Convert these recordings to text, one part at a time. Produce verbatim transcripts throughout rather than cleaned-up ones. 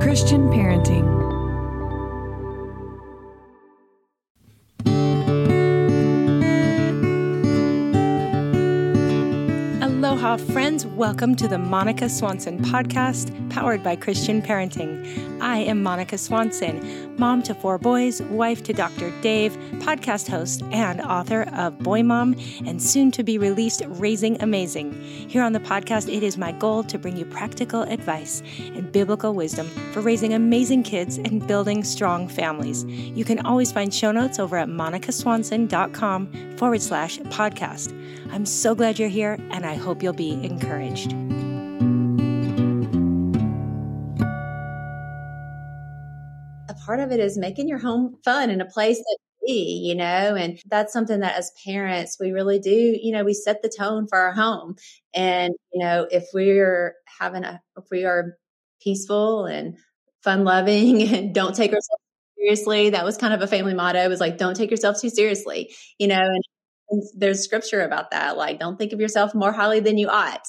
Christian Parenting. Aloha, friends. Welcome to the Monica Swanson podcast, powered by Christian Parenting. I am Monica Swanson, mom to four boys, wife to Doctor Dave, podcast host and author of Boy Mom, and soon to be released Raising Amazing. Here on the podcast, it is my goal to bring you practical advice and biblical wisdom for raising amazing kids and building strong families. You can always find show notes over at monica swanson dot com forward slash podcast. I'm so glad you're here, and I hope you'll be encouraged. A part of it is making your home fun and a place that be, you know, and that's something that as parents, we really do, you know, we set the tone for our home. And, you know, if we're having a, if we are peaceful and fun loving and don't take ourselves seriously, that was kind of a family motto, was like, don't take yourself too seriously, you know, and there's scripture about that. Like, don't think of yourself more highly than you ought.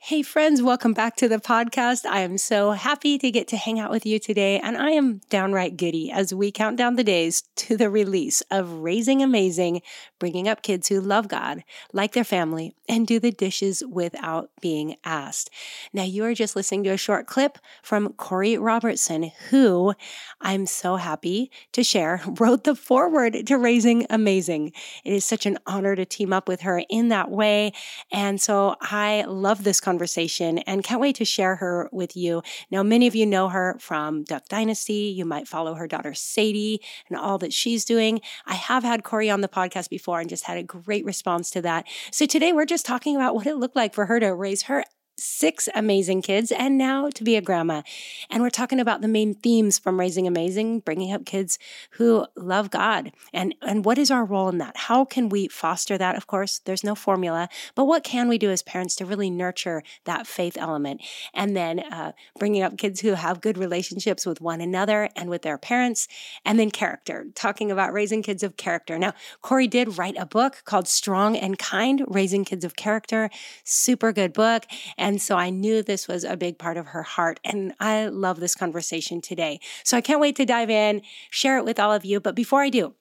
Hey friends, welcome back to the podcast. I am so happy to get to hang out with you today, and I am downright giddy as we count down the days to the release of Raising Amazing, bringing up kids who love God, like their family, and do the dishes without being asked. Now, you are just listening to a short clip from Korie Robertson, who I'm so happy to share wrote the foreword to Raising Amazing. It is such an honor to team up with her in that way, and so I love this conversation and can't wait to share her with you. Now, many of you know her from Duck Dynasty. You might follow her daughter Sadie and all that she's doing. I have had Korie on the podcast before and just had a great response to that. So today we're just talking about what it looked like for her to raise her six amazing kids and now to be a grandma. And we're talking about the main themes from Raising Amazing, bringing up kids who love God. And, and what is our role in that? How can we foster that? Of course, there's no formula, but what can we do as parents to really nurture that faith element? And then uh, bringing up kids who have good relationships with one another and with their parents. And then character, talking about raising kids of character. Now, Korie did write a book called Strong and Kind, Raising Kids of Character. Super good book. And And so I knew this was a big part of her heart, and I love this conversation today. So I can't wait to dive in, share it with all of you. But before I do,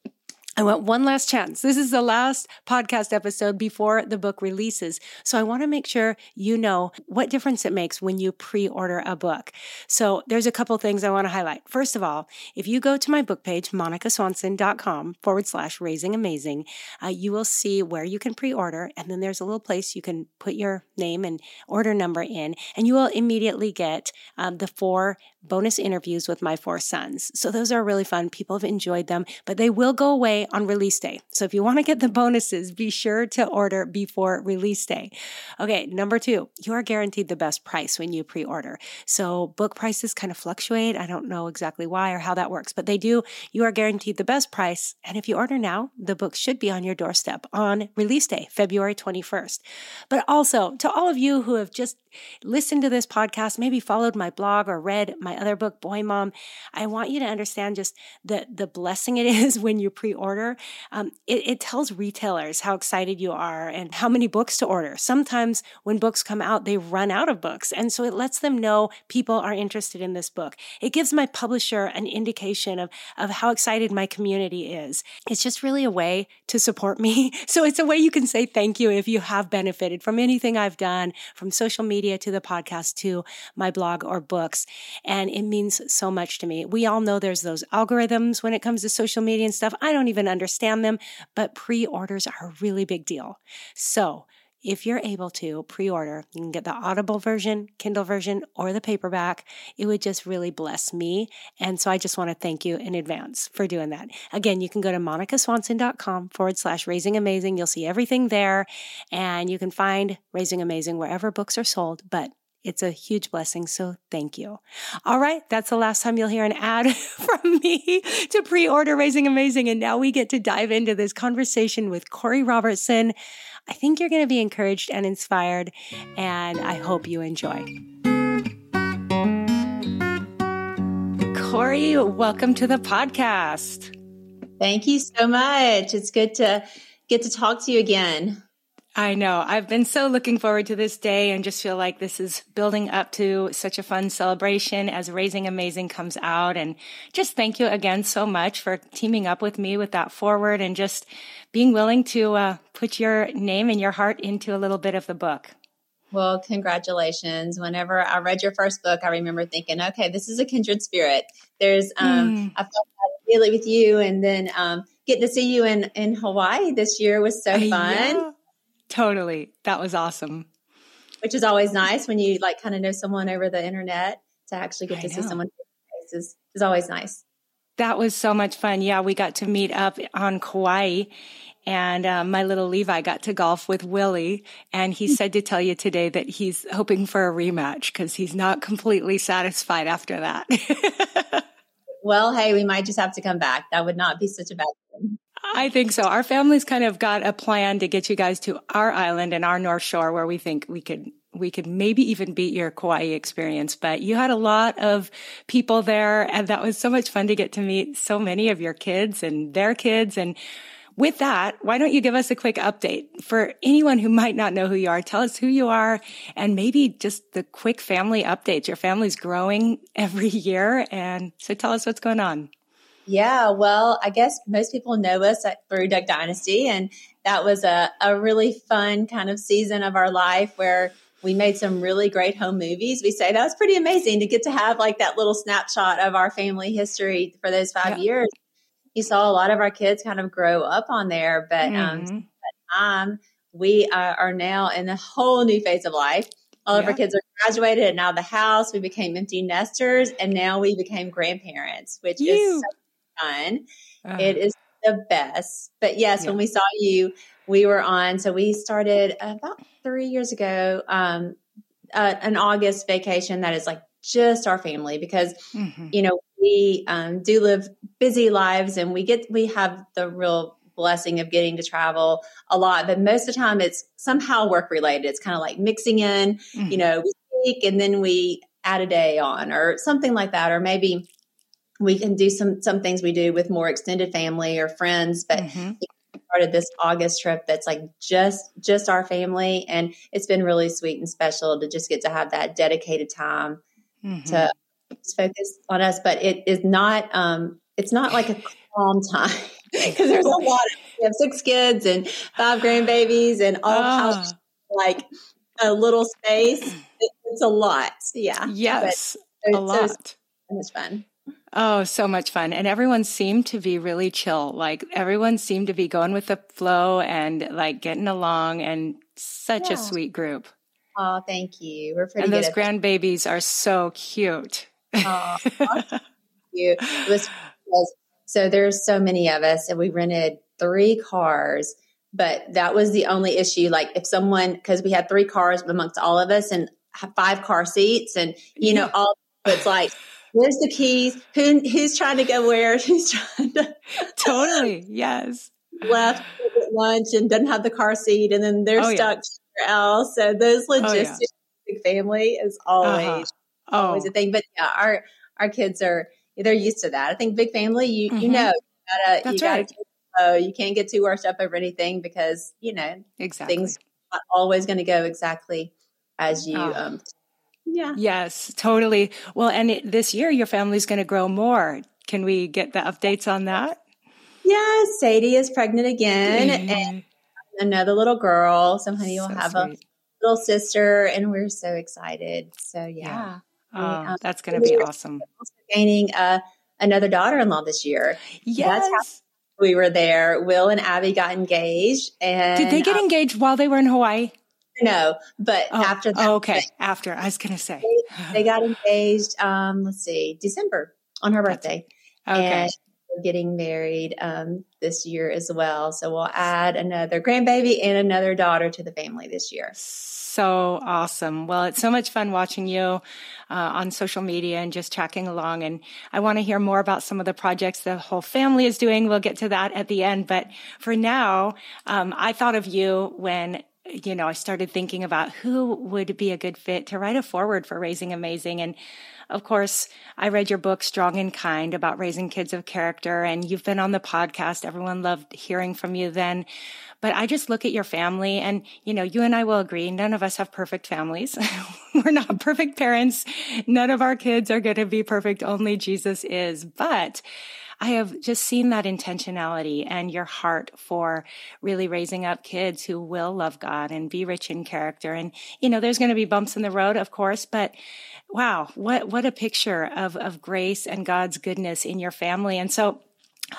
I want one last chance. This is the last podcast episode before the book releases. So I want to make sure you know what difference it makes when you pre-order a book. So there's a couple things I want to highlight. First of all, if you go to my book page, monica swanson dot com forward slash Raising Amazing, uh, you will see where you can pre-order. And then there's a little place you can put your name and order number in, and you will immediately get um, the four bonus interviews with my four sons. So those are really fun. People have enjoyed them, but they will go away on release day. So if you want to get the bonuses, be sure to order before release day. Okay, number two, you are guaranteed the best price when you pre-order. So book prices kind of fluctuate. I don't know exactly why or how that works, but they do. You are guaranteed the best price. And if you order now, the book should be on your doorstep on release day, February twenty-first. But also to all of you who have just listened to this podcast, maybe followed my blog or read my other book, Boy Mom, I want you to understand just the, the blessing it is when you pre-order. Um, it, it tells retailers how excited you are and how many books to order. Sometimes when books come out, they run out of books. And so it lets them know people are interested in this book. It gives my publisher an indication of, of how excited my community is. It's just really a way to support me. So it's a way you can say thank you if you have benefited from anything I've done, from social media, media to the podcast to my blog or books. And it means so much to me. We all know there's those algorithms when it comes to social media and stuff. I don't even understand them, but pre-orders are a really big deal. So if you're able to pre-order, you can get the Audible version, Kindle version, or the paperback. It would just really bless me. And so I just want to thank you in advance for doing that. Again, you can go to monicaswanson.com forward slash Raising Amazing. You'll see everything there. And you can find Raising Amazing wherever books are sold. But it's a huge blessing, so thank you. All right, that's the last time you'll hear an ad from me to pre-order Raising Amazing. And now we get to dive into this conversation with Korie Robertson. I think you're going to be encouraged and inspired, and I hope you enjoy. Korie, welcome to the podcast. Thank you so much. It's good to get to talk to you again. I know. I've been so looking forward to this day and just feel like this is building up to such a fun celebration as Raising Amazing comes out. And just thank you again so much for teaming up with me with that forward and just being willing to uh, put your name and your heart into a little bit of the book. Well, congratulations. Whenever I read your first book, I remember thinking, okay, this is a kindred spirit. There's, um, mm. I felt like really with you. And then um, getting to see you in, in Hawaii this year was so fun. Yeah. Totally. That was awesome. Which is always nice when you like kind of know someone over the internet to actually get I to know. see someone is is always nice. That was so much fun. Yeah, we got to meet up on Kauai and uh, my little Levi got to golf with Willie and he said to tell you today that he's hoping for a rematch because he's not completely satisfied after that. Well, hey, we might just have to come back. That would not be such a bad thing. I think so. Our family's kind of got a plan to get you guys to our island and our North Shore where we think we could we could maybe even beat your Kauai experience. But you had a lot of people there, and that was so much fun to get to meet so many of your kids and their kids. And with that, why don't you give us a quick update for anyone who might not know who you are? Tell us who you are and maybe just the quick family updates. Your family's growing every year, and so tell us what's going on. Yeah, well, I guess most people know us through Duck Dynasty, and that was a, a really fun kind of season of our life where we made some really great home movies. We say that was pretty amazing to get to have like that little snapshot of our family history for those five yeah. years. You saw a lot of our kids kind of grow up on there, but mm-hmm. um, um, we uh, are now in a whole new phase of life. All yeah. of our kids are graduated and out of the house. We became empty nesters, and now we became grandparents, which you. is so fun. Uh, it is the best. But yes, yeah. when we saw you, we were on. So we started about three years ago, um, uh, an August vacation that is like just our family because, mm-hmm. you know, we um, do live busy lives and we get, we have the real blessing of getting to travel a lot, but most of the time it's somehow work related. It's kind of like mixing in, mm-hmm. you know, we speak and then we add a day on or something like that, or maybe we can do some, some things we do with more extended family or friends, but mm-hmm. we started this August trip that's like just, just our family. And it's been really sweet and special to just get to have that dedicated time mm-hmm. to focus on us. But it is not, um, it's not like a calm time because there's a lot of, we have six kids and five grandbabies and all oh. kinds of like a little space. It, it's a lot. Yeah. Yes. But a lot. So, and it's fun. Oh, so much fun. And everyone seemed to be really chill. Like everyone seemed to be going with the flow and like getting along and such yeah. a sweet group. Oh, thank you. We're pretty and good. And those grandbabies that. are so cute. Oh, thank you. So there's so many of us and we rented three cars, but that was the only issue. Like if someone, cause we had three cars amongst all of us and five car seats and you know, yeah. all it's like, where's the keys? Who who's trying to go where? Who's trying to totally yes left at lunch and doesn't have the car seat, and then they're oh, stuck yeah. somewhere else. So those logistics, oh, yeah. family is always uh-huh. oh. always a thing. But yeah, our our kids are they're used to that. I think big family, you mm-hmm. you know, you gotta That's you gotta right. oh, you can't get too worked up over anything because you know exactly. things are not always going to go exactly as you. Oh. Um, Yeah. Yes, totally. Well, and it, this year your family's going to grow more. Can we get the updates on that? Yeah, Sadie is pregnant again, mm-hmm. and another little girl. So, honey, so you'll have sweet. little sister, and we're so excited. So yeah, yeah. Oh, and, um, that's going to be awesome. Also gaining uh, another daughter-in-law this year. Yes. That's how we were there. Will and Abby got engaged, and did they get um, engaged while they were in Hawaii? No, but oh, after that. Oh, okay, they, after I was going to say they, they got engaged. Um, let's see, December on her birthday. That's, okay. And getting married um, this year as well. So we'll add another grandbaby and another daughter to the family this year. So awesome. Well, it's so much fun watching you uh, on social media and just tracking along. And I want to hear more about some of the projects the whole family is doing. We'll get to that at the end. But for now, um, I thought of you when you know, I started thinking about who would be a good fit to write a foreword for Raising Amazing. And of course, I read your book, Strong and Kind, about raising kids of character. And you've been on the podcast. Everyone loved hearing from you then. But I just look at your family and, you know, you and I will agree, none of us have perfect families. We're not perfect parents. None of our kids are going to be perfect. Only Jesus is. But I have just seen that intentionality and your heart for really raising up kids who will love God and be rich in character. And, you know, there's going to be bumps in the road, of course, but wow, what what a picture of of grace and God's goodness in your family. And so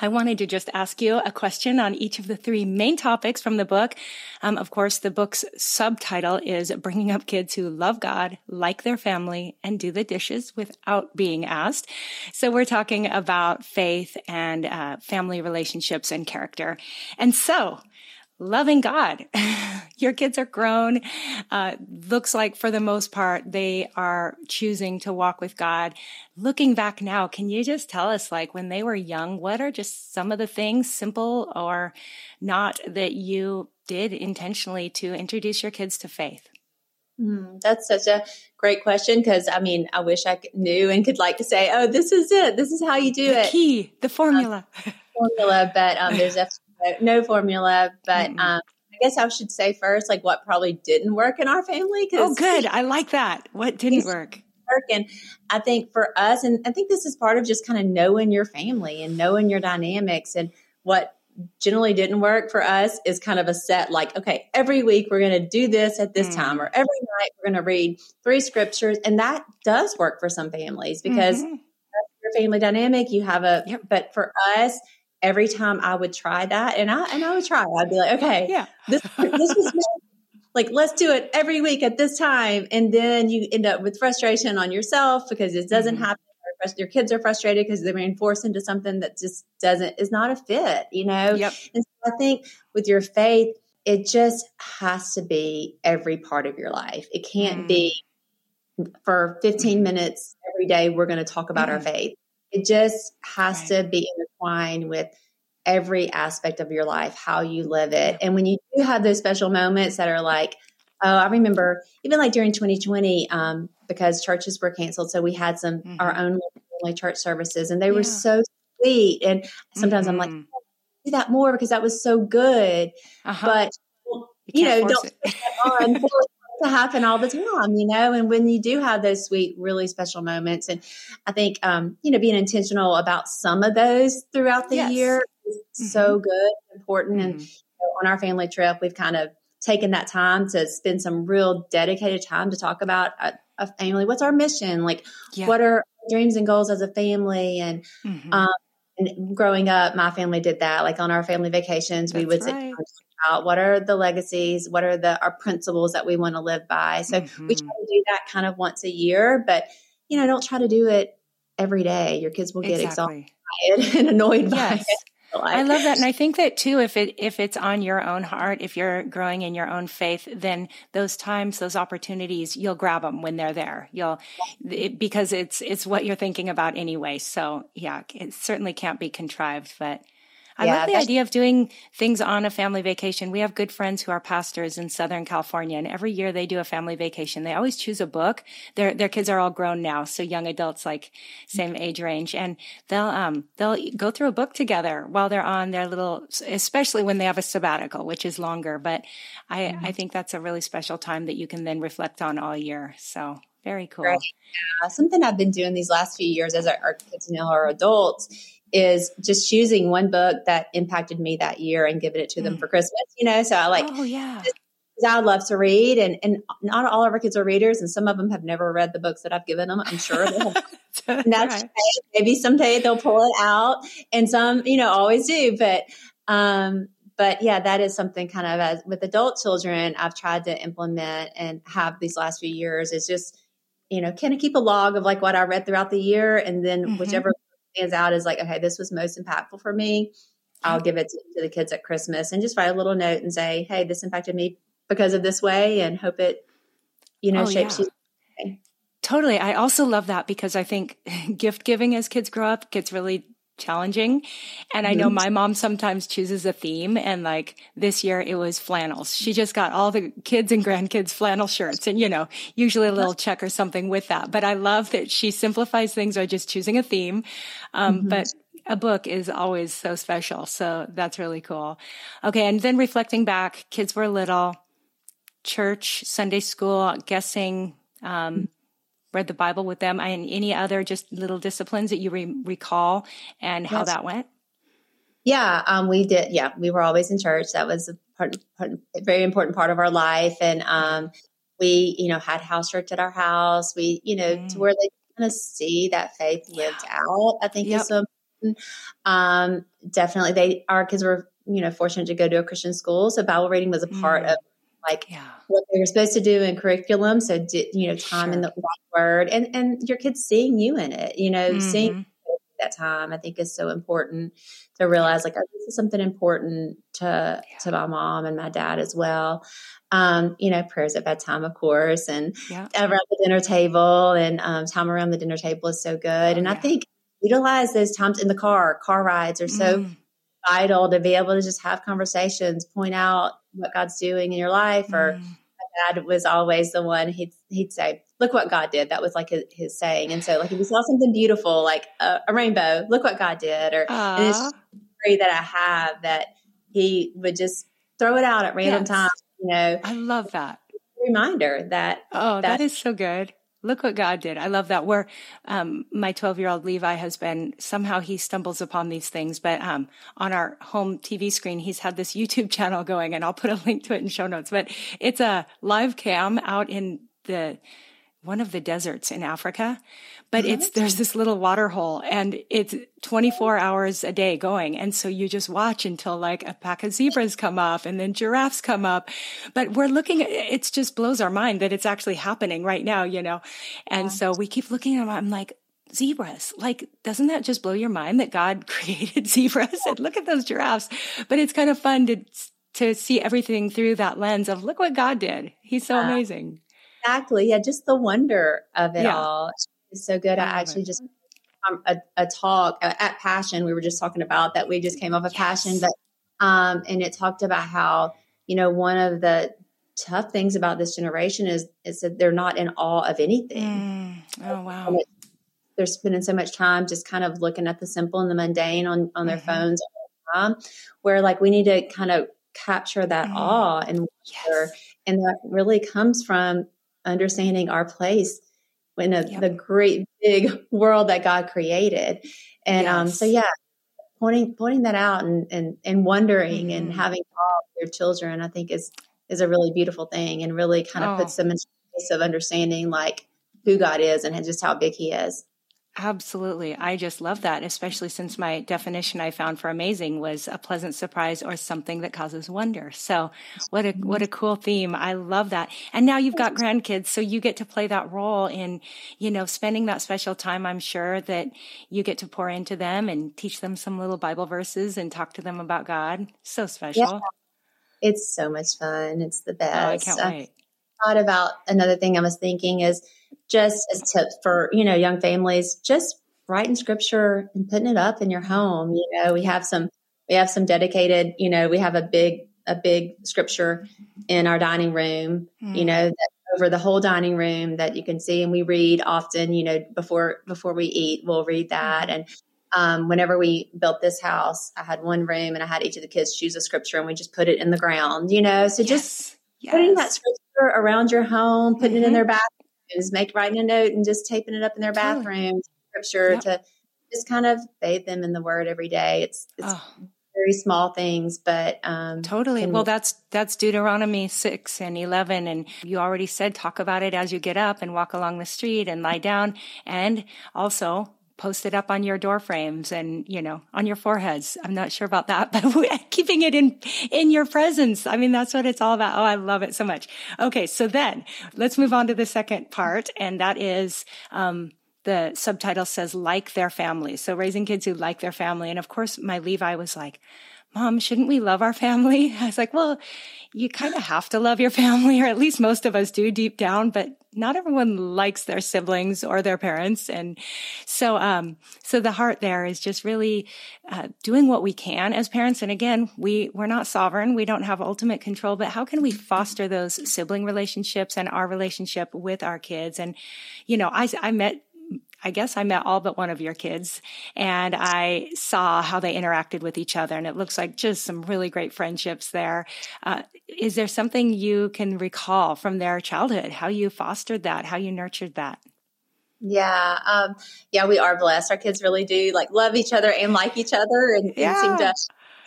I wanted to just ask you a question on each of the three main topics from the book. Um, of course, the book's subtitle is Bringing Up Kids Who Love God, Like Their Family, and Do the Dishes Without Being Asked. So we're talking about faith and uh, family relationships and character. And so loving God. Your kids are grown. Uh, looks like for the most part, they are choosing to walk with God. Looking back now, can you just tell us, like when they were young, what are just some of the things, simple or not, that you did intentionally to introduce your kids to faith? Mm, that's such a great question. Cause I mean, I wish I knew and could like to say, oh, this is it. This is how you do the it. The key, the formula. Um, formula, but um, there's definitely no formula, but um, I guess I should say first, like what probably didn't work in our family. Oh, good. I like that. What didn't work? And I think for us, and I think this is part of just kind of knowing your family and knowing your dynamics, and what generally didn't work for us is kind of a set, like, okay, every week we're going to do this at this mm. time, or every night we're going to read three scriptures. And that does work for some families because mm-hmm. that's your family dynamic. You have a, yep. But for us, every time I would try that, and I and I would try, I'd be like, okay, yeah, this this was like, let's do it every week at this time, and then you end up with frustration on yourself because it doesn't mm-hmm. happen. Or your kids are frustrated because they're being forced into something that just doesn't is not a fit, you know. Yep. And so I think with your faith, it just has to be every part of your life. It can't mm-hmm. be for fifteen minutes every day. We're going to talk about mm-hmm. our faith. It just has right. to be intertwined with every aspect of your life, how you live it. And when you do have those special moments that are like, oh, I remember even like during twenty twenty, um, because churches were canceled. So we had some, mm-hmm. our own family church services, and they yeah. were so sweet. And sometimes mm-hmm. I'm like, oh, do that more because that was so good. Uh-huh. But you, you know, don't put that on for it to happen all the time, you know? And when you do have those sweet, really special moments. And I think, um, you know, being intentional about some of those throughout the yes. year so good, important. Mm-hmm. And you know, on our family trip, we've kind of taken that time to spend some real dedicated time to talk about a, a family. What's our mission? Like, yeah. what are our dreams and goals as a family? And, mm-hmm. um, and growing up, my family did that. Like on our family vacations, That's we would right. sit out what are the legacies, what are the our principles that we want to live by. So mm-hmm. we try to do that kind of once a year, but you know, don't try to do it every day. Your kids will get exactly. exhausted and annoyed yes. by it. I love that. And I think that too, if it, if it's on your own heart, if you're growing in your own faith, then those times, those opportunities, you'll grab them when they're there. You'll, it, because it's, it's what you're thinking about anyway. So yeah, it certainly can't be contrived, but I yeah, love the idea of doing things on a family vacation. We have good friends who are pastors in Southern California, and every year they do a family vacation. They always choose a book. Their their kids are all grown now, so young adults, like same age range, and they'll um they'll go through a book together while they're on their little, especially when they have a sabbatical, which is longer. But I yeah. I think that's a really special time that you can then reflect on all year. So very cool. Right. Yeah. Something I've been doing these last few years as our, our kids now are adults is just choosing one book that impacted me that year and giving it to them mm. for Christmas, you know? So I like, oh, yeah. I love to read, and, and not all of our kids are readers, and some of them have never read the books that I've given them. I'm sure they have. And that's right. Maybe someday they'll pull it out, and some, you know, always do. But, um, but yeah, that is something kind of as with adult children I've tried to implement and have these last few years is just, you know, can I keep a log of like what I read throughout the year? And then mm-hmm. whichever stands out is like, okay, this was most impactful for me. I'll give it to, to the kids at Christmas and just write a little note and say, hey, this impacted me because of this way, and hope it, you know, oh, shapes yeah. you. Totally. I also love that because I think gift giving as kids grow up gets really challenging. And I know my mom sometimes chooses a theme, and like this year it was flannels. She just got all the kids and grandkids flannel shirts, and, you know, usually a little check or something with that. But I love that she simplifies things by just choosing a theme. Um, mm-hmm. But a book is always so special. So that's really cool. Okay. And then reflecting back, kids were little, church, Sunday school, guessing, um, read the Bible with them, and any other just little disciplines that you re- recall and how yes. that went? Yeah, um, we did. Yeah, we were always in church. That was a, part, part, a very important part of our life. And um, we, you know, had house church at our house. We, you know, mm. to where they kind of see that faith lived yeah. out, I think yep. is so important. Um, definitely. They, our kids were, you know, fortunate to go to a Christian school. So Bible reading was a part mm. of like yeah. what they were supposed to do in curriculum. So, did, you know, time sure. in the word and, and your kids seeing you in it, you know, mm-hmm. seeing that time, I think is so important to realize like, oh, this is something important to, yeah. to my mom and my dad as well. Um, you know, prayers at bedtime, of course, and yeah. around the dinner table, and um, time around the dinner table is so good. And yeah. I think utilize those times in the car, car rides are so mm. vital to be able to just have conversations, point out what God's doing in your life. Or mm. my dad was always the one he'd, he'd say, look what God did. That was like his, his saying. And so like, if you saw something beautiful, like a, a rainbow, look what God did. Or and it's just a story that I have that he would just throw it out at random yes. times. You know, I love that reminder that, oh, that is so good. Look what God did. I love that. Where um, my twelve-year-old Levi has been, somehow he stumbles upon these things, but um, on our home T V screen, he's had this YouTube channel going, and I'll put a link to it in show notes, but it's a live cam out in the one of the deserts in Africa, but mm-hmm. it's, there's this little water hole, and it's twenty-four hours a day going. And so you just watch until like a pack of zebras come up, and then giraffes come up, but we're looking at, it's just blows our mind that it's actually happening right now, you know? And yeah. so we keep looking at them. I'm like, zebras, like, doesn't that just blow your mind that God created zebras? And look at those giraffes. But it's kind of fun to, to see everything through that lens of look what God did. He's so yeah. amazing. Exactly. Yeah. Just the wonder of it yeah. all is so good. I, I actually it. just, um, a, a talk at Passion, we were just talking about that. We just came off of yes. Passion, but, um, and it talked about how, you know, one of the tough things about this generation is, is that they're not in awe of anything. Mm. Oh, wow. It, they're spending so much time just kind of looking at the simple and the mundane on, on their mm-hmm. phones all the time, where like we need to kind of capture that mm. awe and wonder. Yes. And that really comes from understanding our place in a, yep. the great big world that God created. And yes. um, so, yeah, pointing pointing that out and and, and wondering mm-hmm. and having all your children, I think is is a really beautiful thing, and really kind of oh. puts them in a place of understanding like who God is and just how big he is. Absolutely. I just love that, especially since my definition I found for amazing was a pleasant surprise or something that causes wonder. So what a, what a cool theme. I love that. And now you've got grandkids, so you get to play that role in, you know, spending that special time. I'm sure that you get to pour into them and teach them some little Bible verses and talk to them about God. So special. Yeah. It's so much fun. It's the best. Oh, I can't I wait. Thought about another thing I was thinking is, just as tips for, you know, young families, just writing scripture and putting it up in your home. You know, we have some, we have some dedicated, you know, we have a big, a big scripture in our dining room, mm. you know, that over the whole dining room that you can see. And we read often, you know, before, before we eat, we'll read that. And um, whenever we built this house, I had one room and I had each of the kids choose a scripture, and we just put it in the ground, you know, so yes. just yes. putting that scripture around your home, putting mm-hmm. it in their bathroom. Is make writing a note and just taping it up in their bathroom, totally. Scripture yep. to just kind of bathe them in the word every day. It's, it's oh. very small things, but um, totally. Well, that's that's Deuteronomy six and eleven, and you already said talk about it as you get up and walk along the street and lie down, and also post it up on your door frames and, you know, on your foreheads. I'm not sure about that, but keeping it in, in your presence. I mean, that's what it's all about. Oh, I love it so much. Okay. So then let's move on to the second part. And that is, um, the subtitle says like their family. So raising kids who like their family. And of course, my Levi was like, Mom, shouldn't we love our family? I was like, well, you kind of have to love your family, or at least most of us do deep down, but not everyone likes their siblings or their parents. And so, um, so the heart there is just really uh, doing what we can as parents. And again, we, we're not sovereign. We don't have ultimate control, but how can we foster those sibling relationships and our relationship with our kids? And, you know, I, I met I guess I met all but one of your kids, and I saw how they interacted with each other, and it looks like just some really great friendships there. Uh, is there something you can recall from their childhood, how you fostered that, how you nurtured that? Yeah. Um, yeah, we are blessed. Our kids really do like love each other and like each other and, yeah. and seem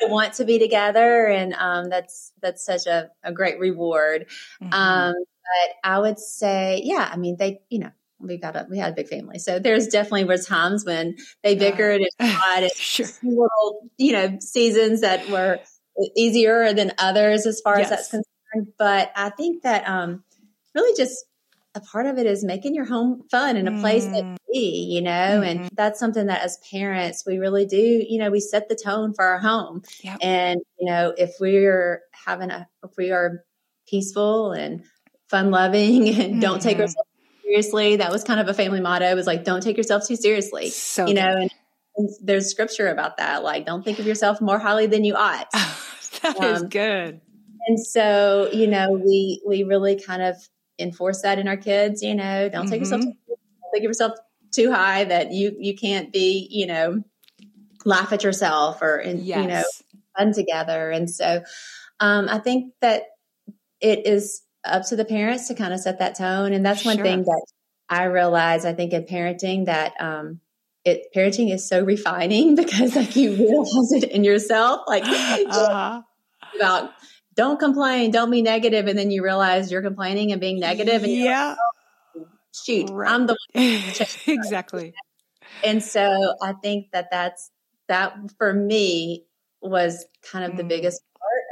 to want to be together. And um, that's that's such a, a great reward. Mm-hmm. Um, but I would say, yeah, I mean, they, you know, We got a, we had a big family. So there's definitely were times when they bickered and fought and sure. little, you know, seasons that were easier than others as far yes. as that's concerned. But I think that um, really just a part of it is making your home fun and a place mm. to be, you know, mm-hmm. and that's something that as parents, we really do, you know, we set the tone for our home. Yep. And, you know, if we're having a, if we are peaceful and fun loving and mm-hmm. don't take ourselves seriously, that was kind of a family motto. It was like, don't take yourself too seriously. So you know, and, and there's scripture about that. Like, don't think of yourself more highly than you ought. Oh, that um, is good. And so, you know, we we really kind of enforce that in our kids. You know, don't take mm-hmm. yourself too, don't think of yourself too high that you you can't be. You know, laugh at yourself or and yes. you know, fun together. And so, um, I think that it is up to the parents to kind of set that tone. And that's one sure. thing that I realize, I think in parenting that, um, it parenting is so refining because like you realize it in yourself, like uh-huh. about don't complain, don't be negative. And then you realize you're complaining and being negative and yeah. you're like, oh, shoot, right. I'm the one. Exactly. And so I think that that's, that for me was kind of mm. the biggest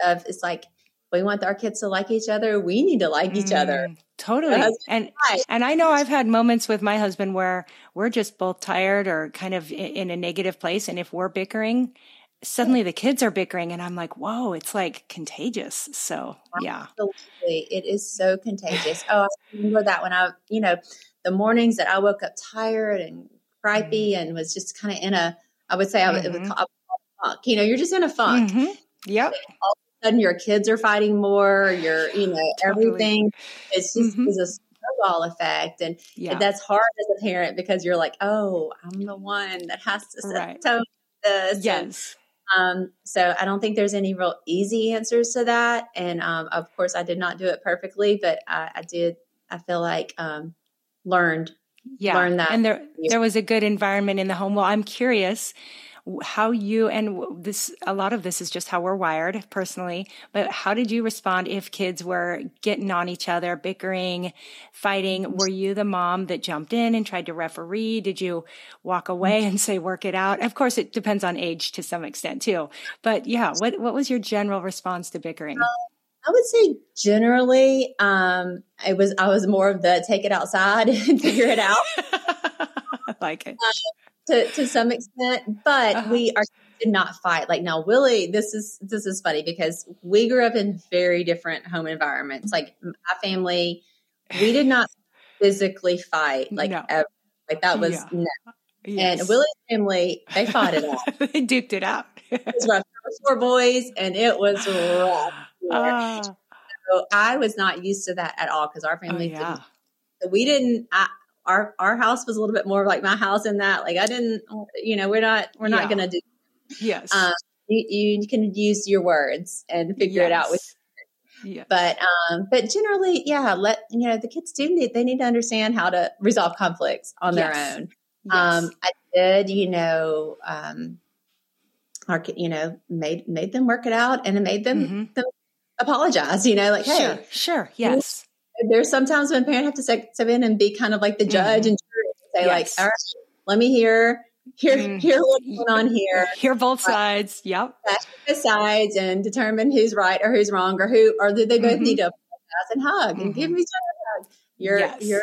part of, it's like, we want our kids to like each other. We need to like each mm, other. Totally. And right. and I know I've had moments with my husband where we're just both tired or kind of in a negative place. And if we're bickering, suddenly the kids are bickering and I'm like, whoa, it's like contagious. So yeah. Absolutely. It is so contagious. Oh, I remember that when I, you know, the mornings that I woke up tired and gripey mm-hmm. and was just kind of in a, I would say I was, mm-hmm. it was called funk. You know, you're just in a funk. Mm-hmm. Yep. All sudden your kids are fighting more, your, you know, everything. Totally. It's just mm-hmm. it's a snowball effect. And yeah. that's hard as a parent because you're like, oh, I'm the one that has to set right. tone this. Yes. And, um, so I don't think there's any real easy answers to that. And, um, of course I did not do it perfectly, but I, I did, I feel like, um, learned, yeah. learned that. And there, there was a good environment in the home. Well, I'm curious how you, and this, a lot of this is just how we're wired personally, but how did you respond if kids were getting on each other, bickering, fighting? Were you the mom that jumped in and tried to referee? Did you walk away and say, work it out? Of course, it depends on age to some extent too, but yeah, what, what was your general response to bickering? Um, I would say generally, um, it was, I was more of the take it outside and figure it out. I like it. Um, To, to some extent, but uh-huh. we are did not fight. Like now, Willie, this is, this is funny because we grew up in very different home environments. Like my family, we did not physically fight like no. ever. Like that was, yeah. no. yes. and Willie's family, they fought it out. They duked it out. It was rough. There were four boys and it was rough. Uh. So I was not used to that at all because our family, oh, yeah. didn't. So we didn't, I, Our our house was a little bit more like my house in that, like I didn't, you know, we're not, we're not yeah. going to do. Yes. Um, you, you can use your words and figure yes. it out. With yes. But, um, but generally, yeah, let, you know, the kids do need, they need to understand how to resolve conflicts on yes. their own. Yes. Um, I did, you know, um, market, you know, made, made them work it out, and it made them, mm-hmm. them apologize, you know, like, hey, sure, sure. Yes. There's sometimes when parents have to step in and be kind of like the judge mm-hmm. and say yes. like, all right, let me hear, hear, mm-hmm. hear what's going on here. Hear both uh, sides. Yep. Sides and determine who's right or who's wrong or who, or do they both mm-hmm. need to apologize and hug mm-hmm. and give each other a hug. You're, yes. you're,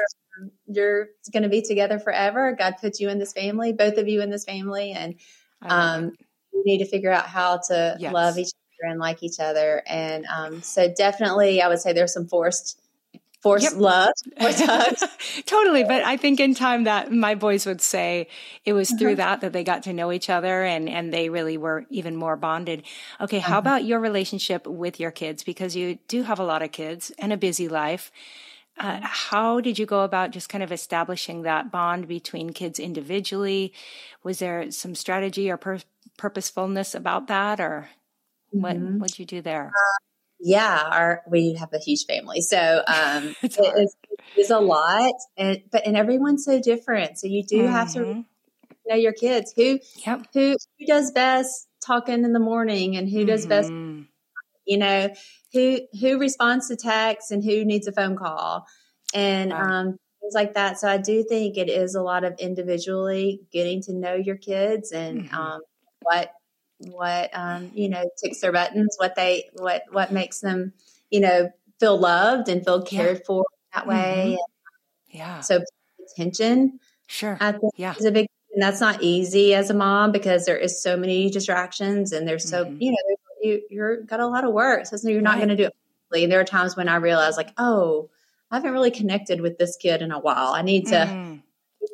you're going to be together forever. God put you in this family, both of you in this family. And, um, you need to figure out how to yes. love each other and like each other. And, um, so definitely I would say there's some forced Force yep. love, force hugs. Totally. But I think in time that my boys would say it was through mm-hmm. that that they got to know each other and, and they really were even more bonded. Okay, how mm-hmm. about your relationship with your kids? Because you do have a lot of kids and a busy life. Uh, how did you go about just kind of establishing that bond between kids individually? Was there some strategy or pur- purposefulness about that, or mm-hmm. what would you do there? Uh- Yeah, our, we have a huge family. So um, it, is, it is a lot, and, but and everyone's so different. So you do mm-hmm. have to know your kids. Who yep. who who does best talking in the morning, and who mm-hmm. does best, you know, who who responds to texts and who needs a phone call, and wow. um, things like that. So I do think it is a lot of individually getting to know your kids and mm-hmm. um, what. what, um, you know, ticks their buttons, what they, what, what makes them, you know, feel loved and feel cared yeah. for that way. Mm-hmm. Yeah. So attention. Sure. I think yeah. is a big, and that's not easy as a mom because there is so many distractions and there's so, mm-hmm. you know, you, you're got a lot of work. So you're not right. going to do it perfectly. And there are times when I realize like, oh, I haven't really connected with this kid in a while. I need to mm.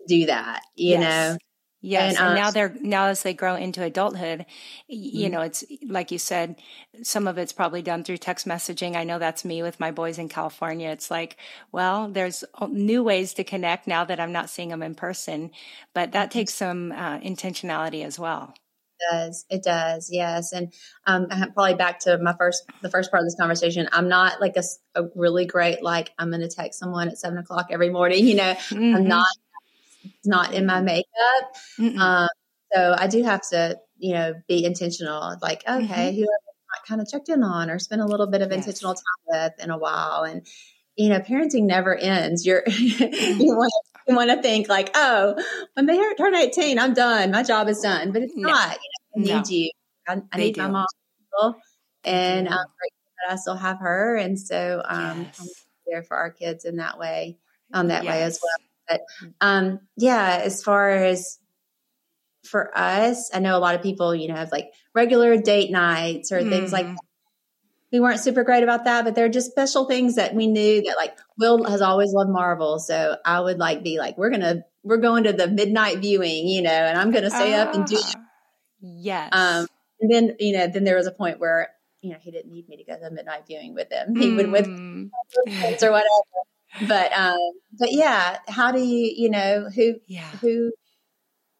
do that, you yes. know? Yes. And, um, and now they're, now as they grow into adulthood, you mm-hmm. know, it's like you said, some of it's probably done through text messaging. I know that's me with my boys in California. It's like, well, there's new ways to connect now that I'm not seeing them in person, but that takes some uh, intentionality as well. It does. It does. Yes. And, um, probably back to my first, the first part of this conversation, I'm not like a, a really great, like I'm going to text someone at seven o'clock every morning, you know, mm-hmm. I'm not. Not in my makeup. Mm-mm. Um, so I do have to, you know, be intentional. Like, okay, mm-hmm. who I've kind of checked in on or spent a little bit of yes. intentional time with in a while. And, you know, parenting never ends. You're, you want, you want to think like, oh, when they turn eighteen, I'm done. My job is done. But it's no. not. You know, I need no. you. I, I need do. my mom still. And I'm grateful that I still have her. And so um, yes. I'm there for our kids in that way, um, that yes. way as well. But, um, yeah, as far as for us, I know a lot of people, you know, have like regular date nights or mm-hmm. things like that. We weren't super great about that, but they're just special things that we knew that like Will has always loved Marvel. So I would like be like, we're going to, we're going to the midnight viewing, you know, and I'm going to stay uh, up and do it. Yes. Um, and then, you know, then there was a point where, you know, he didn't need me to go to the midnight viewing with him. He mm. would with kids or whatever. But, um, but yeah, how do you, you know, who, yeah. who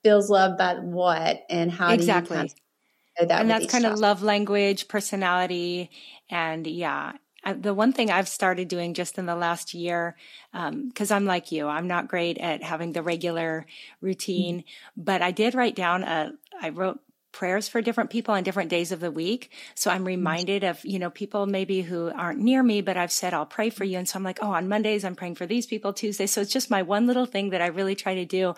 feels loved by what and how exactly. do you kind of know that? And that's kind child. of love language, personality. And yeah, I, the one thing I've started doing just in the last year, um, cause I'm like you, I'm not great at having the regular routine, mm-hmm. but I did write down a, I wrote prayers for different people on different days of the week. So I'm reminded of, you know, people maybe who aren't near me, but I've said, I'll pray for you. And so I'm like, oh, on Mondays, I'm praying for these people, Tuesdays. So it's just my one little thing that I really try to do.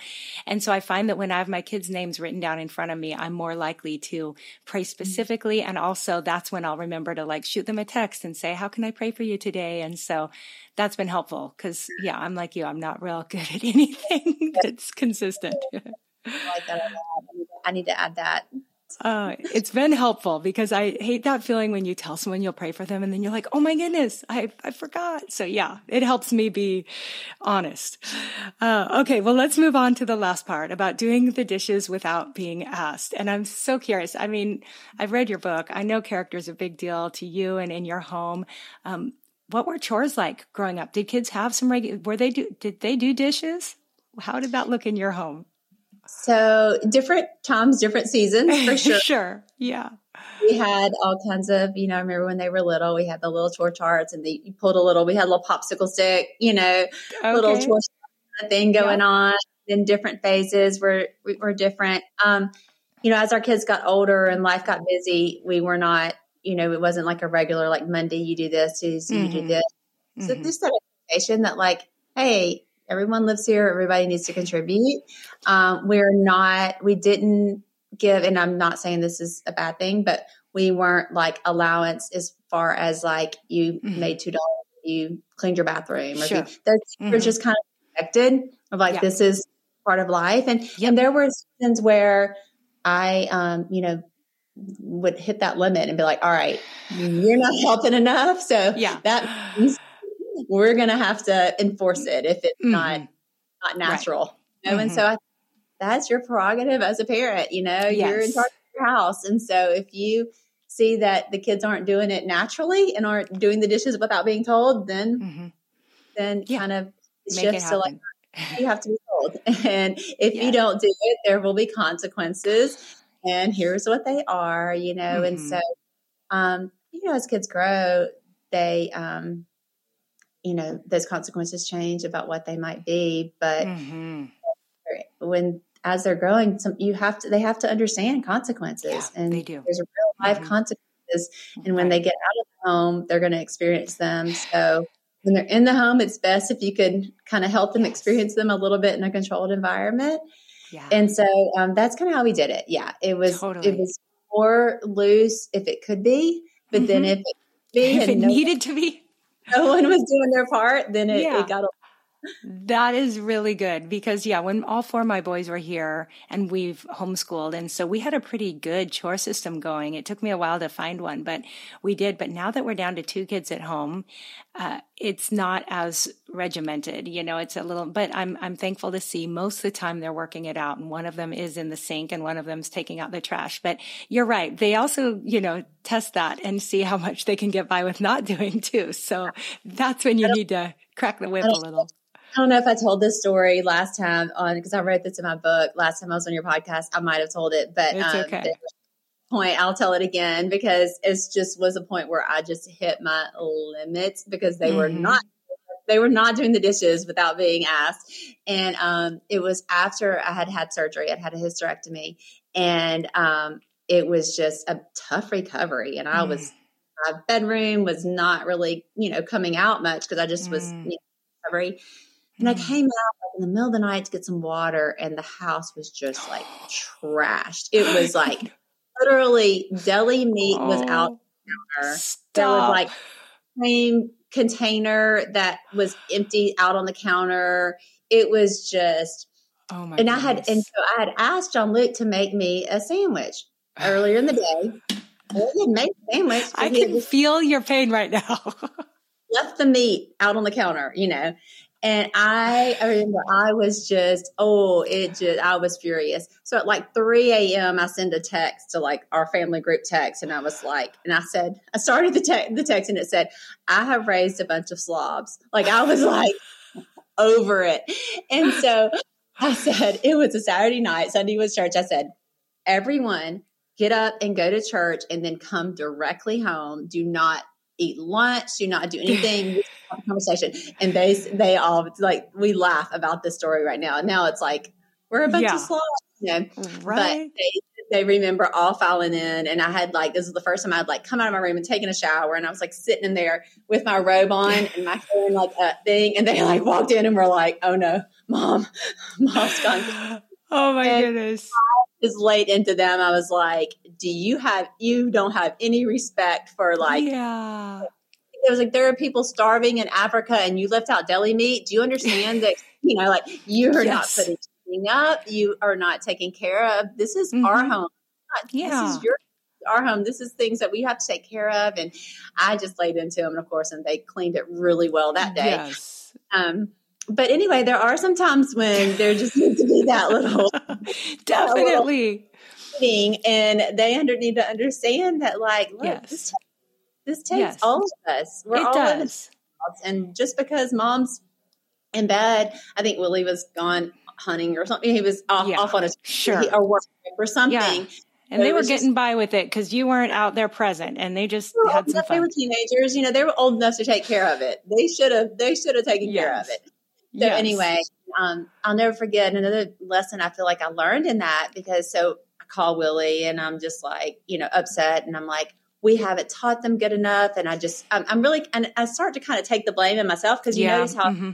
And so I find that when I have my kids' names written down in front of me, I'm more likely to pray specifically. And also that's when I'll remember to like shoot them a text and say, how can I pray for you today? And so that's been helpful because yeah, I'm like you, I'm not real good at anything that's consistent. I like that a lot. I need to add that. Uh, it's been helpful because I hate that feeling when you tell someone you'll pray for them and then you're like, oh my goodness, I I forgot. So yeah, it helps me be honest. Uh, okay, well, let's move on to the last part about doing the dishes without being asked. And I'm so curious. I mean, I've read your book. I know character is a big deal to you and in your home. Um, what were chores like growing up? Did kids have some regular, were they do, did they do dishes? How did that look in your home? So different times, different seasons for sure. Sure. Yeah. We had all kinds of, you know, I remember when they were little, we had the little chore charts and they pulled a little, we had a little popsicle stick, you know, okay. little chore thing going yeah. on in different phases were, were different. Um, you know, as our kids got older and life got busy, we were not, you know, it wasn't like a regular, like Monday, you do this, Tuesday, mm-hmm. you do this. So mm-hmm. this sort of expectation that like, hey, everyone lives here. Everybody needs to contribute. Um, we're not, we didn't give, and I'm not saying this is a bad thing, but we weren't like allowance as far as like you mm-hmm. made two dollars, you cleaned your bathroom. Or sure. you, those mm-hmm. were just kind of expected of like, yeah. this is part of life. And, yep. and there were seasons where I, um, you know, would hit that limit and be like, all right, you're not helping enough. So yeah. that means we're going to have to enforce it if it's mm-hmm. not, not natural. Right. You know? Mm-hmm. And so I, that's your prerogative as a parent, you know, yes. you're in charge of your house. And so if you see that the kids aren't doing it naturally and aren't doing the dishes without being told, then, mm-hmm. then yeah. kind of shifts to like, you have to be told. And if yeah. you don't do it, there will be consequences. And here's what they are, you know? Mm-hmm. And so, um, you know, as kids grow, they, um, you know, those consequences change about what they might be, but mm-hmm. when, as they're growing, some, you have to, they have to understand consequences yeah, and they do. There's real life mm-hmm. consequences. And right. when they get out of the home, they're going to experience them. So when they're in the home, it's best if you can kind of help them yes. experience them a little bit in a controlled environment. Yeah. And so um, that's kind of how we did it. Yeah. It was, totally. It was more loose if it could be, but mm-hmm. then if it, could be, if it no needed one, to be, no one was doing their part, then it, yeah. it got a That is really good because, yeah, when all four of my boys were here and we've homeschooled, and so we had a pretty good chore system going. It took me a while to find one, but we did. But now that we're down to two kids at home, uh, it's not as regimented, you know, it's a little, but I'm, I'm thankful to see most of the time they're working it out. And one of them is in the sink and one of them's taking out the trash, but you're right. They also, you know, test that and see how much they can get by with not doing too. So that's when you need to crack the whip a little. I don't know if I told this story last time on, because I wrote this in my book. Last time I was on your podcast, I might have told it, but it's um, okay. There was a point, I'll tell it again because it just was a point where I just hit my limits because they mm-hmm. were not they were not doing the dishes without being asked, and um, it was after I had had surgery. I'd had a hysterectomy, and um, it was just a tough recovery, and I mm. was my bedroom was not really you know coming out much because I just mm. was you know, recovery. And I came out in the middle of the night to get some water, and the house was just like trashed. It was like literally deli meat oh, was out. There was like same container that was empty out on the counter. It was just, oh my! And goodness. I had, and so I had asked John Luke to make me a sandwich earlier in the day. Well, he had made a sandwich. I can was, feel your pain right now. Left the meat out on the counter, you know. And I, I remember I was just, oh, it just, I was furious. So at like three a.m., I send a text to like our family group text. And I was like, and I said, I started the, te- the text and it said, I have raised a bunch of slobs. Like I was like over it. And so I said, it was a Saturday night. Sunday was church. I said, everyone get up and go to church and then come directly home. Do not eat lunch. Do not do anything. Conversation. And they, they all like, we laugh about this story right now. And now it's like, we're a bunch yeah. of slobs, you know, right. But they, they remember all filing in. And I had like, this is the first time I'd like come out of my room and taken a shower. And I was like sitting in there with my robe on and my hair and like a thing. And they like walked in and were like, oh no, mom, mom's gone. Oh my and goodness. I was late into them. I was like, do you have, you don't have any respect for like, yeah. It was like, there are people starving in Africa and you left out deli meat. Do you understand that, you know, like you're yes. not putting anything up. You are not taking care of. This is mm-hmm. our home. Not, yeah. This is your, our home. This is things that we have to take care of. And I just laid into them, and of course, and they cleaned it really well that day. Yes. Um, but anyway, there are some times when there just needs to be that little. Definitely. That little and they under, need to understand that like, look, yes. this t- This takes yes. all of us. We're it all does. And just because mom's in bed, I think Willie was gone hunting or something. He was off, yeah. off on a sure. or work or something. Yeah. And so they were getting just, by with it because you weren't out there present, and they just well, had some fun. They were teenagers, you know. They were old enough to take care of it. They should have. They should have taken yes. care of it. So yes. anyway, um, I'll never forget another lesson I feel like I learned in that because so I call Willie and I'm just like, you know, upset. And I'm like, we haven't taught them good enough. And I just, I'm, I'm really, and I start to kind of take the blame in myself. Cause you yeah. notice how mm-hmm.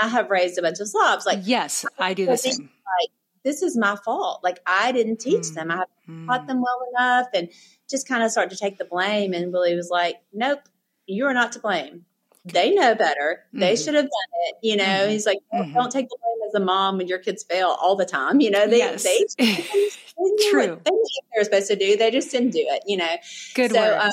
I have raised a bunch of slobs. Like, yes, I do the same. Like, this is my fault. Like, I didn't teach mm. them. I haven't mm. taught them well enough, and just kind of start to take the blame. And Willie was like, nope, you're not to blame. They know better. Mm-hmm. They should have done it. You know, mm-hmm. he's like, don't, mm-hmm. don't take the blame as a mom when your kids fail all the time. You know, they, yes. they, they, they, they True. Knew what they were supposed to do. They just didn't do it, you know? Good so, um,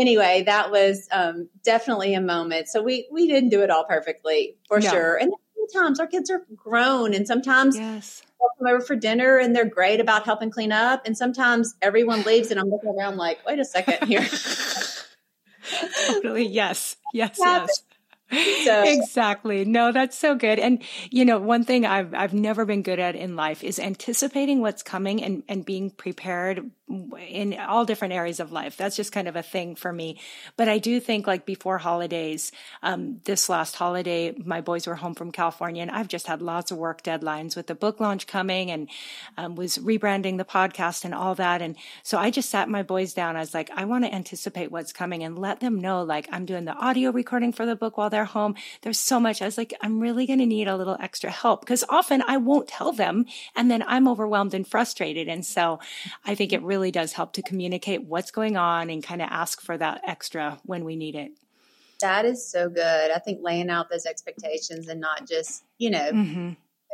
anyway, that was um, definitely a moment. So we, we didn't do it all perfectly for no. sure. And sometimes our kids are grown, and sometimes yes. they'll come over for dinner and they're great about helping clean up. And sometimes everyone leaves and I'm looking around like, wait a second here. Totally. Yes. Yes. Yes. So. Exactly. No, that's so good. And, you know, one thing I've, I've never been good at in life is anticipating what's coming and, and being prepared in all different areas of life. That's just kind of a thing for me. But I do think, like, before holidays, um, this last holiday, my boys were home from California, and I've just had lots of work deadlines with the book launch coming, and um, was rebranding the podcast and all that. And so I just sat my boys down. I was like, I want to anticipate what's coming and let them know, like, I'm doing the audio recording for the book while they're home. There's so much. I was like, I'm really going to need a little extra help, because often I won't tell them, and then I'm overwhelmed and frustrated. And so I think it really does help to communicate what's going on and kind of ask for that extra when we need it. That is so good. I think laying out those expectations and not just, you know, mm-hmm.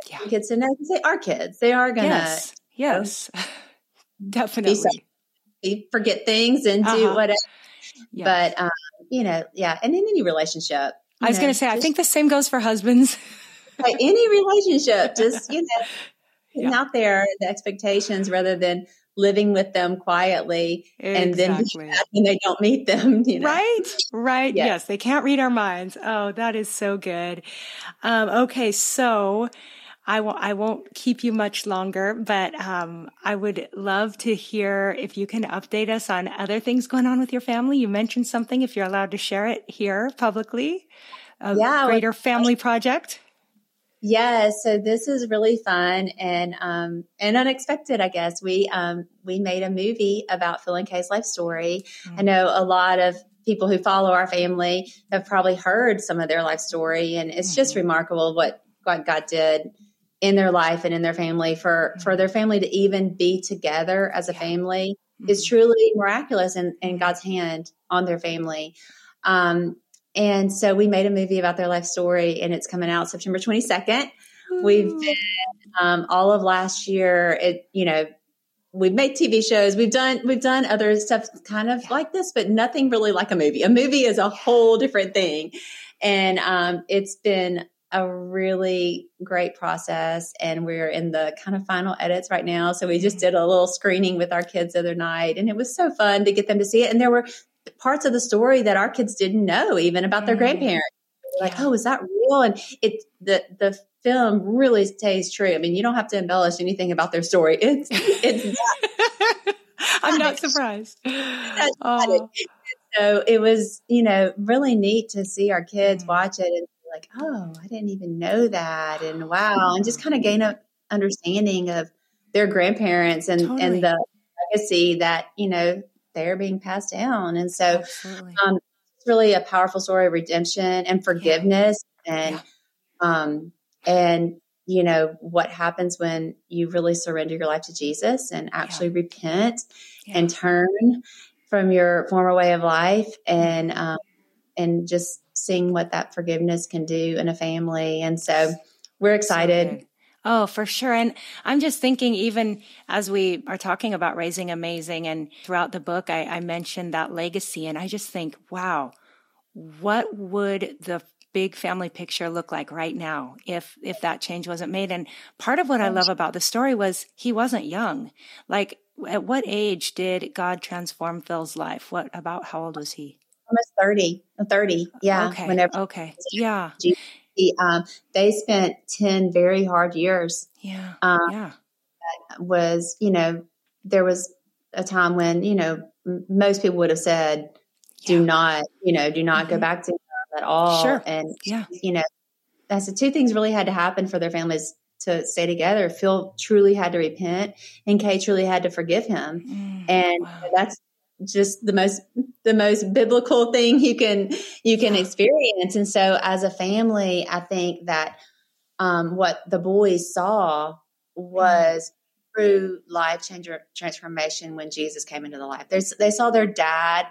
yeah. kids to know, because they are kids. They are going to. Yes, yes. Definitely. Be forget things and uh-huh. do whatever. Yes. But, um, you know, yeah. And in any relationship, I was going to say, just, I think the same goes for husbands. Like any relationship, just, you know, yeah. out there, the expectations, rather than living with them quietly exactly. and then and they don't meet them. You know? Right, right. Yes. yes, they can't read our minds. Oh, that is so good. Um, okay, so I won't, I won't keep you much longer, but um, I would love to hear if you can update us on other things going on with your family. You mentioned something, if you're allowed to share it here publicly, a yeah, greater well, family project. Yeah. So this is really fun and, um, and unexpected, I guess. We, um, we made a movie about Phil and Kay's life story. Mm-hmm. I know a lot of people who follow our family have probably heard some of their life story, and it's mm-hmm. just remarkable what, what God did in their life and in their family for, mm-hmm. for their family to even be together as a yeah. family mm-hmm. is truly miraculous in, in God's hand on their family. Um, And so we made a movie about their life story, and it's coming out September twenty-second. Ooh. We've been, um, all of last year, it, you know, we've made T V shows. We've done, we've done other stuff kind of yeah. like this, but nothing really like a movie. A movie is a whole different thing. And, um, it's been a really great process, and we're in the kind of final edits right now. So we just did a little screening with our kids the other night, and it was so fun to get them to see it. And there were parts of the story that our kids didn't know even about their grandparents. Like, yeah. oh, is that real? And it, the, the film really stays true. I mean, you don't have to embellish anything about their story. It's, it's, not, I'm not surprised. That's oh. it. So it was, you know, really neat to see our kids mm. watch it and be like, oh, I didn't even know that. And wow. And just kind of gain an understanding of their grandparents and, totally. and the legacy that, you know, they're being passed down. And so um, it's really a powerful story of redemption and forgiveness yeah. and, yeah. um, and, you know, what happens when you really surrender your life to Jesus and actually yeah. repent yeah. and turn from your former way of life, and, um, and just seeing what that forgiveness can do in a family. And so we're excited. So Oh, for sure. And I'm just thinking, even as we are talking about Raising Amazing, and throughout the book, I, I mentioned that legacy. And I just think, wow, what would the big family picture look like right now if, if that change wasn't made? And part of what I love about the story was he wasn't young. Like, at what age did God transform Phil's life? What about, how old was he? Almost thirty, thirty. Yeah. Okay. Whenever. Okay. Yeah. Jesus. Um, they spent ten very hard years. Yeah. Um, yeah. That was, you know, there was a time when, you know, m- most people would have said, do yeah. not, you know, do not mm-hmm. go back to them at all. Sure. And, yeah. you know, that's the two things really had to happen for their families to stay together, Phil truly had to repent and Kay truly had to forgive him. Mm, and wow. that's just the most, the most biblical thing you can, you can yeah. experience. And so as a family, I think that um, what the boys saw was mm. true life change transformation when Jesus came into the life. There's, they saw their dad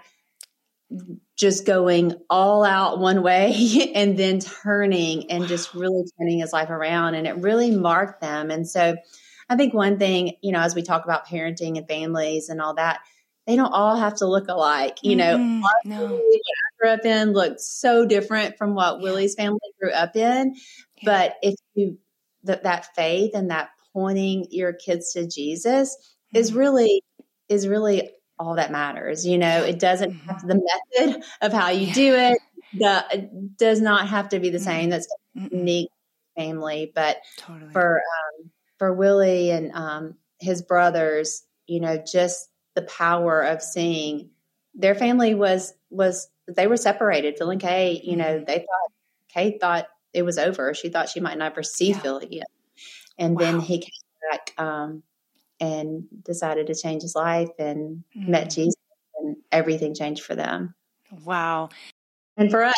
just going all out one way and then turning and wow. just really turning his life around. And it really marked them. And so I think one thing, you know, as we talk about parenting and families and all that, they don't all have to look alike. You mm-hmm. know, no. what I grew up in looked so different from what yeah. Willie's family grew up in. Yeah. But if you, th- that faith and that pointing your kids to Jesus mm-hmm. is really, is really all that matters. You know, it doesn't mm-hmm. have the method of how you yeah. do it. The, it does not have to be the mm-hmm. same. That's mm-hmm. unique family. But totally. for, um, for Willie and um, his brothers, you know, just, the power of seeing their family was, was they were separated. Phil and Kay, you know, they thought, Kay thought it was over. She thought she might never see yeah. Phil again. And wow. then he came back um, and decided to change his life and mm. met Jesus, and everything changed for them. Wow. And for us.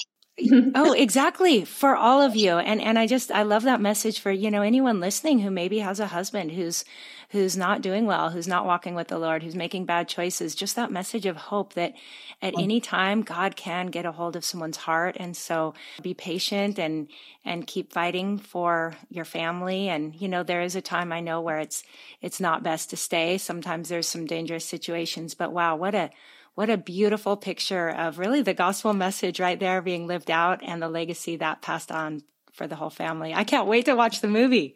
Oh, exactly. For all of you. And, and I just, I love that message for, you know, anyone listening who maybe has a husband who's, who's not doing well, who's not walking with the Lord, who's making bad choices, just that message of hope that at any time God can get a hold of someone's heart. And so be patient and, and keep fighting for your family. And, you know, there is a time I know where it's, it's not best to stay. Sometimes there's some dangerous situations, but wow, what a, What a beautiful picture of really the gospel message right there being lived out and the legacy that passed on for the whole family. I can't wait to watch the movie.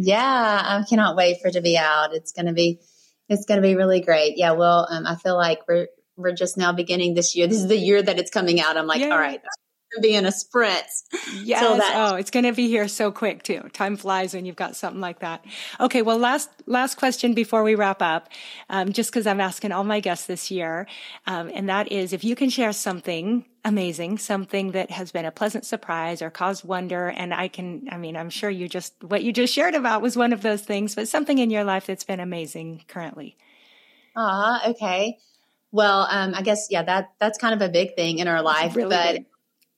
Yeah, I cannot wait for it to be out. It's going to be, it's going to be really great. Yeah. Well, um, I feel like we're, we're just now beginning this year. This is the year that it's coming out. I'm like, yeah. all right, I'm going to be in a sprint. Yes. So that- oh, it's going to be here so quick too. Time flies when you've got something like that. Okay. Well, last, last question before we wrap up, um, just cause I'm asking all my guests this year. Um, and that is if you can share something amazing, something that has been a pleasant surprise or caused wonder. And I can, I mean, I'm sure you just, what you just shared about was one of those things, but something in your life that's been amazing currently. Ah, uh, okay. Well, um, I guess, yeah, that, that's kind of a big thing in our life, really but big.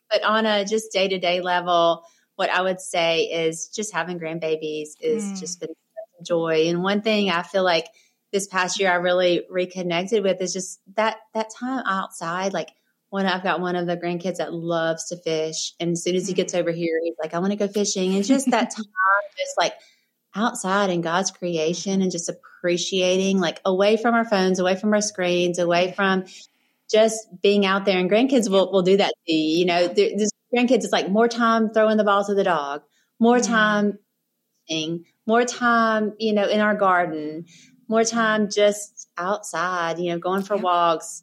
But on a just day-to-day level, what I would say is just having grandbabies is mm. just been such a joy. And one thing I feel like this past year I really reconnected with is just that that time outside. Like when I've got one of the grandkids that loves to fish, and as soon as he gets over here, he's like, I want to go fishing. And just that time, just like outside in God's creation and just appreciating, like away from our phones, away from our screens, away from – just being out there, and grandkids will, will do that to you. You know, this grandkids, it's like more time throwing the ball to the dog, more time, mm. more time, you know, in our garden, more time just outside, you know, going for yeah. walks.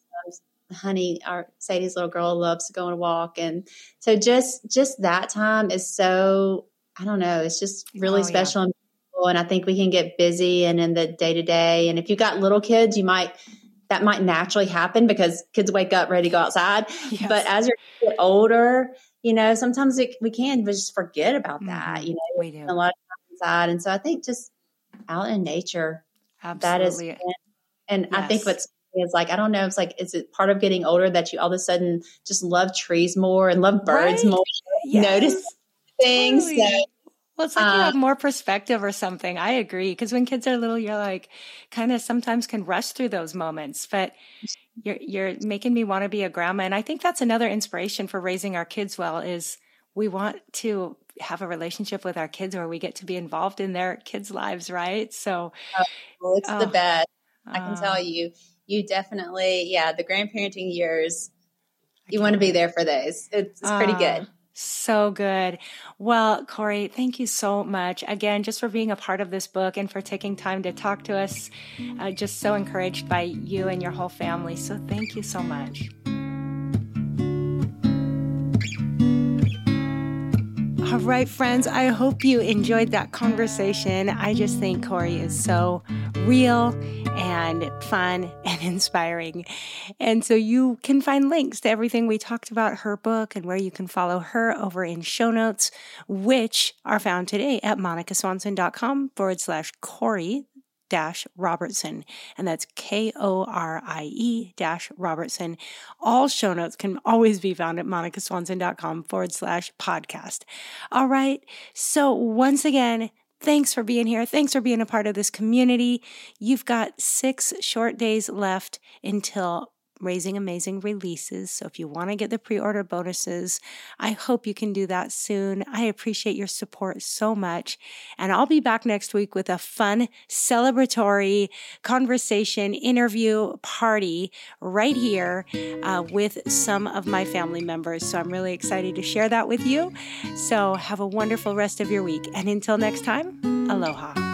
Honey, our Sadie's little girl loves to go on a walk. And so just, just that time is so, I don't know, it's just really oh, special. Yeah. And beautiful. And I think we can get busy and in the day to day. And if you've got little kids, you might, that might naturally happen because kids wake up ready to go outside. Yes. But as you get older, you know, sometimes it, we can just forget about that, mm-hmm. you know, we do. A lot of time inside. And so I think just out in nature, absolutely. That is, and yes. I think what's is like, I don't know, it's like, is it part of getting older that you all of a sudden just love trees more and love birds right? more, yes. notice things. Totally. So, well, it's like you have more perspective or something. I agree. Because when kids are little, you're like kind of sometimes can rush through those moments, but you're, you're making me want to be a grandma. And I think that's another inspiration for raising our kids well is we want to have a relationship with our kids where we get to be involved in their kids' lives, right? So oh, well, it's oh, the best. I can uh, tell you, you definitely, yeah, the grandparenting years, you want to be there for those. It's, it's uh, pretty good. So good. Well, Korie, thank you so much again, just for being a part of this book and for taking time to talk to us. Uh, just so encouraged by you and your whole family. So thank you so much. All right, friends, I hope you enjoyed that conversation. I just think Korie is so real and fun and inspiring. And so you can find links to everything we talked about, her book, and where you can follow her over in show notes, which are found today at monicaswanson.com forward slash Korie dash Robertson. And that's K O R I E dash Robertson. All show notes can always be found at monicaswanson.com forward slash podcast. All right. So once again, thanks for being here. Thanks for being a part of this community. You've got six short days left until Raising Amazing releases. So if you want to get the pre-order bonuses, I hope you can do that soon. I appreciate your support so much. And I'll be back next week with a fun, celebratory conversation, interview, party right here uh, with some of my family members. So I'm really excited to share that with you. So have a wonderful rest of your week. And until next time, aloha.